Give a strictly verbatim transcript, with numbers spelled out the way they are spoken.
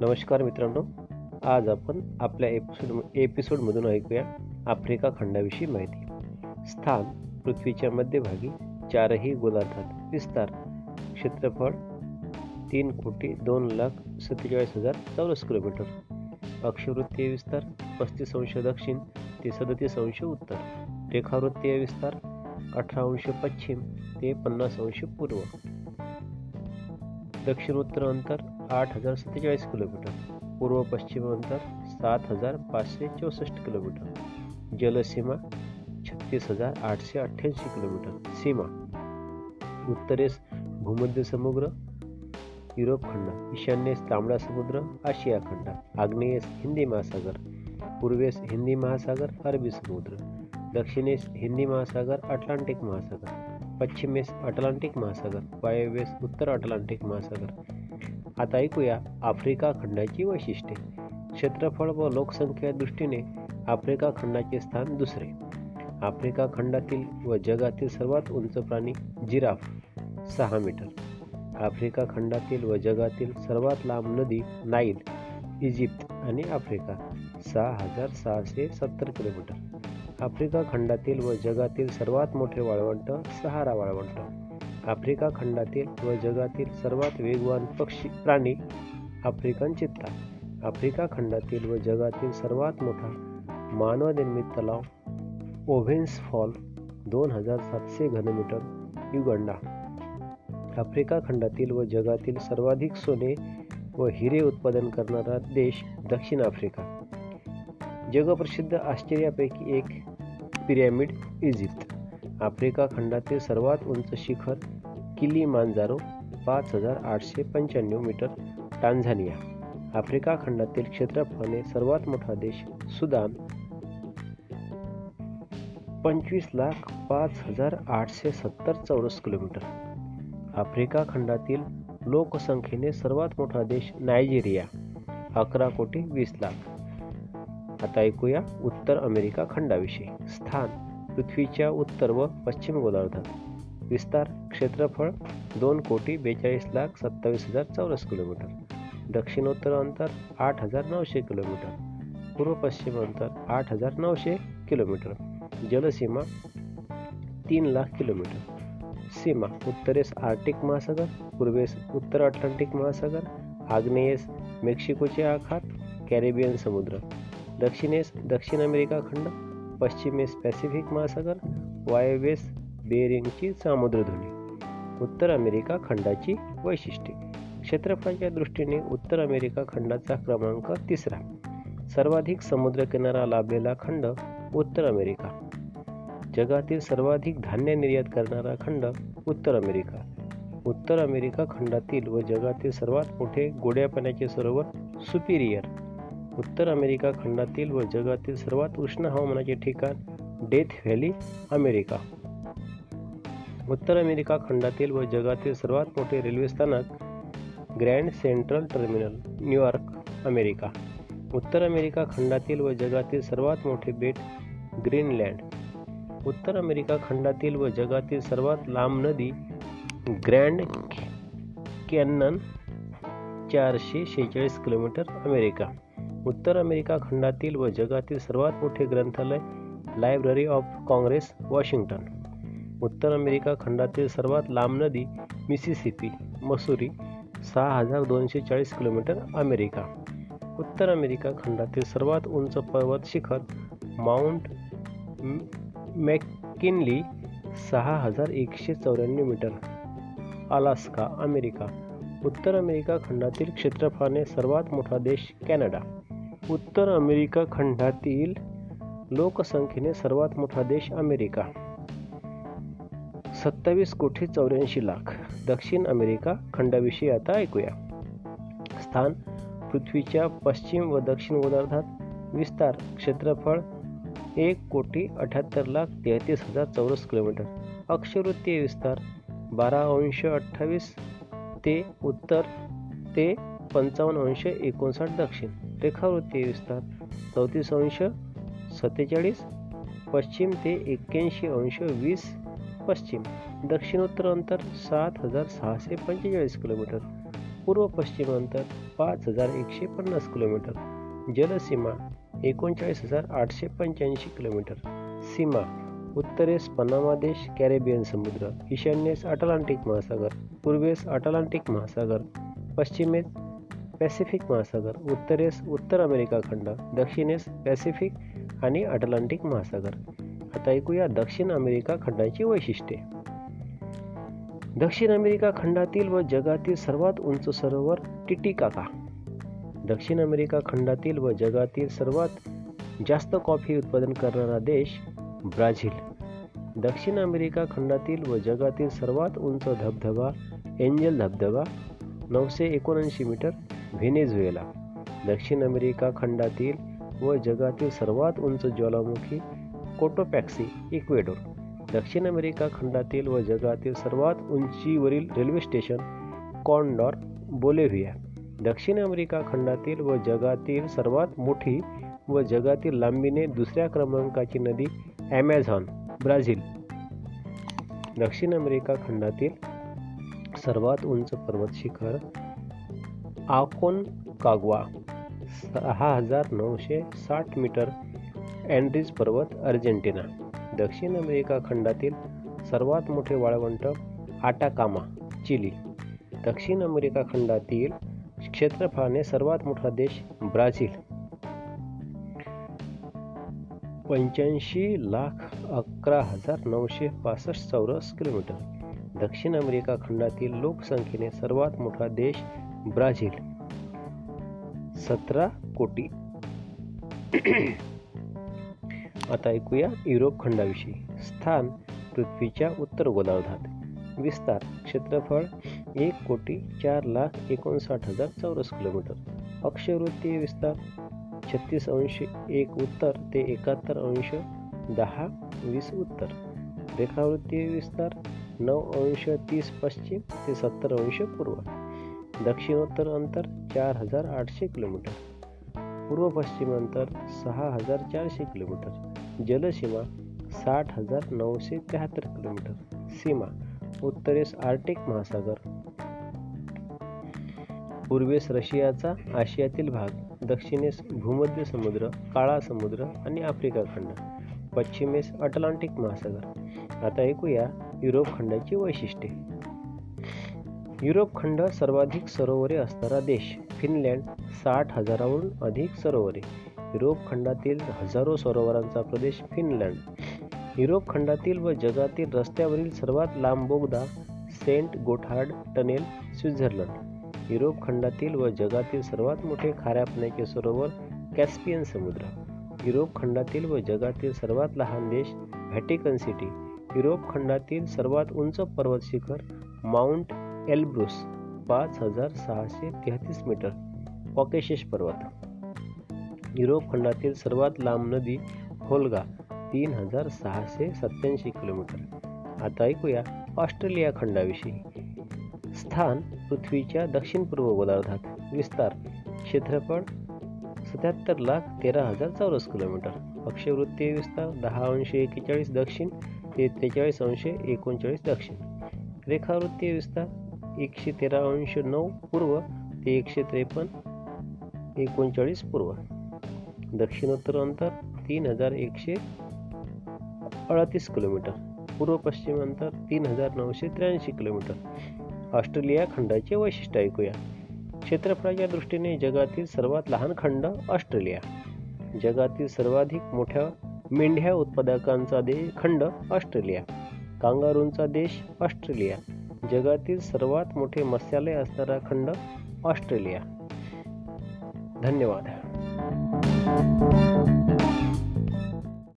नमस्कार मित्रांनो, आज आपण आपल्या एपिसोड एपिसोडमधून ऐकूया आफ्रिका खंडाविषयी माहिती. स्थान पृथ्वीच्या मध्यभागी, चारही गोलार्धात. विस्तार क्षेत्रफळ तीन कोटी दोन लाख सत्तेचाळीस हजार चौरस किलोमीटर. अक्षवृत्तीय विस्तार पस्तीस अंश दक्षिण ते सदतीस अंश उत्तर. रेखावृत्तीय विस्तार अठरा अंश पश्चिम ते पन्नास अंश पूर्व. दक्षिण उत्तर अंतर आठ हजार सत्तेचाळीस किलोमीटर. पूर्व पश्चिम अंतर सात हजार पाचशे चौसष्ट किलोमीटर. जलसीमा छत्तीस हजार आठशे अठ्ठ्याऐंशी किलोमीटर. सीमा उत्तरेस भूमध्य समुद्र, युरोप खंड. ईशान्येस तांबडा समुद्र, आशिया खंड. आग्नेयेस हिंदी महासागर. पूर्वेस हिंदी महासागर, अरबी समुद्र. दक्षिणेस हिंदी महासागर, अटलांटिक महासागर. पश्चिमेस अटलांटिक महासागर. वायव्येस उत्तर अटलांटिक महासागर. आता ऐकूया आफ्रिका खंडाची वैशिष्ट्ये. क्षेत्रफळ व लोकसंख्या दृष्टीने आफ्रिका खंडाचे स्थान दुसरे. आफ्रिका खंडातील व जगातील सर्वात उंच प्राणी जिराफ सहा मीटर. आफ्रिका खंडातील व जगातील सर्वात लांब नदी नाईल इजिप्त आणि आफ्रिका सहा हजार सहाशे सत्तर किलोमीटर. आफ्रिका खंडातील व जगातील सर्वात मोठे वाळवंट सहारा वाळवंट. आफ्रिका खंडातील व जगातील सर्वात वेगवान पक्षी प्राणी आफ्रिकन चित्ता. आफ्रिका खंडातील व जगातील सर्वात मोठा मानवनिर्मित तलाव ओव्हेन्स फॉल दोन हजार सातशे घनमीटर, युगांडा. आफ्रिका खंडातील व जगातील सर्वाधिक सोने व हिरे उत्पादन करणारा देश दक्षिण आफ्रिका. जगप्रसिद्ध आश्चर्यापैकी एक पिरॅमिड इजिप्त. आफ्रिका खंडातील सर्वात उंच शिखर किलीमांजारो पाच हजार आठशे पंच्याण्णव मीटर, टांझानिया. आफ्रिका खंडातील क्षेत्रफळाने सर्वात मोठा देश सुदान पंचवीस लाख पाच हजार आठशे सत्तर चौरस किलोमीटर. आफ्रिका खंडातील लोकसंख्येने सर्वात मोठा देश नायजेरिया अकरा कोटी वीस लाख. आता ऐकूया उत्तर अमेरिका खंडाविषयी. स्थान पृथ्वीच्या उत्तर व पश्चिम गोलार्धात. विस्तार क्षेत्रफळ दोन कोटी बेचाळीस लाख सत्तावीस हजार चौरस किलोमीटर. दक्षिणोत्तर अंतर आठ हजार नऊशे किलोमीटर. पूर्व पश्चिम अंतर आठ हजार नऊशे किलोमीटर. जलसीमा तीन लाख किलोमीटर. सीमा उत्तरेस आर्क्टिक महासागर, पूर्वेस उत्तर अटलांटिक महासागर, आग्नेयेस मेक्सिकोचे आखात, कॅरिबियन समुद्र. दक्षिणेस दक्षिण अमेरिका खंड, पश्चिमेस पॅसिफिक महासागर, वायव्येस बेरिंगची सामुद्रधुनी. उत्तर अमेरिका खंडाची वैशिष्ट्ये. क्षेत्रफळाच्या दृष्टीने उत्तर अमेरिका खंडाचा क्रमांक तिसरा. सर्वाधिक समुद्रकिनारा लाभलेला खंड उत्तर अमेरिका. जगातील सर्वाधिक धान्य निर्यात करणारा खंड उत्तर अमेरिका. उत्तर अमेरिका खंडातील व जगातील सर्वात मोठे गोड्या पाण्याचे सरोवर सुपिरियर. उत्तर अमेरिका खंडातील व जगातील सर्वात उष्ण हवामानाचे ठिकाण डेथ व्हॅली, अमेरिका. उत्तर अमेरिका खंडातील व जगातील सर्वात मोठे रेल्वे स्थानक Grand Central Terminal, New York, America. उत्तर अमेरिका खंडातील व जगातील सर्वात मोठे बेट ग्रीनलँड. उत्तर अमेरिका खंडातील व जगातील सर्वात लांब नदी ग्रँड कॅन्यन चारशे शेहेचाळीस किलोमीटर, अमेरिका. उत्तर अमेरिका खंडातील व जगातील सर्वात मोठे ग्रंथालय लायब्ररी ऑफ काँग्रेस, वॉशिंग्टन. उत्तर अमेरिका खंडातील सर्वात लांब नदी मिसिसिपी, मसुरी सहा हजार दोनशे चाळीस किलोमीटर, अमेरिका. उत्तर अमेरिका खंडातील सर्वात उंच पर्वत शिखर माउंट मॅककिनली सहा हजार एकशे चौऱ्याण्णव मीटर, अलास्का, अमेरिका. उत्तर अमेरिका खंडातील क्षेत्रफळाने सर्वात मोठा देश कॅनडा. उत्तर अमेरिका खंडातील लोकसंख्येने सर्वात मोठा देश अमेरिका सत्तावीस कोटी चौऱ्याऐंशी लाख. दक्षिण अमेरिका खंडाविषयी आता ऐकूया. स्थान पृथ्वीच्या पश्चिम व दक्षिण गोलार्धात. विस्तार क्षेत्रफळ एक कोटी अठ्याहत्तर लाख तेहतीस हजार चौरस किलोमीटर. अक्षवृत्तीय विस्तार बारा अंश अठ्ठावीस ते उत्तर ते पंचावन्न अंश एकोणसाठ दक्षिण. रेखावृत्तीय विस्तार चौतीस अंश सत्तेचाळीस पश्चिम ते एक्क्याऐंशी अंश वीस पश्चिम. दक्षिणोत्तर अंतर सात हजार सहाशे पंचेचाळीस किलोमीटर. पूर्व पश्चिम अंतर पाच हजार एकशे पन्नास किलोमीटर. जलसीमा एकोणचाळीस हजार आठशे पंच्याऐंशी किलोमीटर. सीमा उत्तरेस पनामा देश, कॅरेबियन समुद्र, ईशान्येस अटलांटिक महासागर, पूर्वेस अटलांटिक महासागर, पश्चिमेस पॅसिफिक महासागर, उत्तरेस उत्तर अमेरिका खंड, दक्षिणेस पॅसिफिक आणि अटलांटिक महासागर. आता ऐकूया दक्षिण अमेरिका खंडाची वैशिष्ट्ये. दक्षिण अमेरिका खंडातील व जगातील सर्वात उंच सरोवर टिटिकाका. दक्षिण अमेरिका खंडातील व जगातील सर्वात जास्त कॉफी उत्पादन करणारा देश ब्राझील. दक्षिण अमेरिका खंडातील व जगातील सर्वात उंच धबधबा एंजल धबधबा नऊशे एकोणऐंशी मीटर, व्हेनेझुएला. दक्षिण अमेरिका खंडातील व जगातील सर्वात उंच ज्वालामुखी कोटोपॅक्सी, इक्वेडोर. दक्षिण अमेरिका खंडातील व जगातील सर्वात उंचीवरील रेल्वे स्टेशन कॉन्डॉर, बोलेव्हिया. दक्षिण अमेरिका खंडातील व जगातील सर्वात मोठी व जगातील लांबीने दुसऱ्या क्रमांकाची नदी ॲमेझॉन, ब्राझील. दक्षिण अमेरिका खंडातील सर्वात उंच पर्वत शिखर aconcagua, सहा हजार नऊशे साठ मीटर, अँडीज पर्वत, अर्जेंटिना. दक्षिण अमेरिका खंडातील सर्वात मोठे वाळवंट आटाकामा, चिली. दक्षिण अमेरिका खंडातील क्षेत्रफळाने सर्वात मोठा देश ब्राझील, पंच्याऐंशी लाख अकरा हजार नऊशे पासष्ट चौरस किलोमीटर. दक्षिण अमेरिका खंडातील लोकसंख्येने सर्वात मोठा देश ब्राझील, सतरा कोटी. आता ऐकूया युरोप खंडाविषयी. स्थान पृथ्वीच्या उत्तर गोलार्धात. विस्तार क्षेत्रफळ एक कोटी चार लाख एकोणसाठ हजार चौरस किलोमीटर. अक्षवृत्तीय विस्तार छत्तीस अंश एक उत्तर ते एकाहत्तर अंश दहा वीस उत्तर. रेखावृत्तीय विस्तार नऊ अंश तीस पश्चिम ते सत्तर अंश पूर्व. दक्षिणोत्तर अंतर चार हजार आठशे किलोमीटर. पूर्व पश्चिम अंतर सहा हजार चारशे किलोमीटर. जलसीमा साठ हजार नऊशे त्र्याहत्तर किलोमीटर. सीमा उत्तरेस आर्टिक महासागर, पूर्वेस रशियाचा आशियातील भाग, दक्षिणेस भूमध्य समुद्र, काळा समुद्र आणि आफ्रिका खंड, पश्चिमेस अटलांटिक महासागर. आता ऐकूया युरोप खंडाची वैशिष्ट्ये. युरोप खंड सर्वाधिक सरोवरे असणारा देश. फिनलँड साठ हजाराहून अधिक सरोवरे. युरोप खंडातील हजारो सरोवरांचा प्रदेश फिनलँड. युरोप खंडातील व जगातील रस्त्यावरील सर्वात लांब बोगदा Saint Gotthard tunnel, Switzerland. Europe खंडातील व जगातील सर्वात मोठे खाऱ्या पाण्याचे सरोवर कॅस्पियन समुद्र. युरोप खंडातील व जगातील सर्वात लहान देश व्हॅटिकन सिटी. युरोप खंडातील सर्वात उंच पर्वत शिखर माउंट एल्ब्रुस, पाच हजार सहाशे तेहतीस मीटर, कॉकेशस पर्वत. युरोप खंडातील सर्वात लांब नदी होल्गा, तीन हजार सहाशे सत्त्याऐंशी किलोमीटर. आता ऐकूया ऑस्ट्रेलिया खंडाविषयी. स्थान पृथ्वीच्या दक्षिण पूर्व गोलार्धात. विस्तार क्षेत्रफळ सत्याहत्तर लाख तेरा हजार चौरस किलोमीटर. अक्षवृत्तीय विस्तार दहा अंश एकेचाळीस दक्षिण ते त्रेचाळीस अंश एकोणचाळीस दक्षिण. रेखावृत्तीय विस्तार एकशे तेरा अंश नऊ पूर्व ते एकशे त्रेपन्न एकोणचाळीस पूर्व. दक्षिणोत्तर अंतर तीन हजार एकशे अडतीस किलोमीटर. पूर्व पश्चिम अंतर तीन हजार नऊशे त्र्याऐंशी किलोमीटर. ऑस्ट्रेलिया खंडाचे वैशिष्ट्य ऐकूया. क्षेत्रफळाच्या दृष्टीने जगातील सर्वात लहान खंड ऑस्ट्रेलिया. जगातील सर्वाधिक मोठ्या मेंढ्या उत्पादकांचा दे खंड ऑस्ट्रेलिया. कांगारूंचा देश ऑस्ट्रेलिया. जगातील सर्वात मोठे मत्स्यालय असणारा खंड ऑस्ट्रेलिया. धन्यवाद.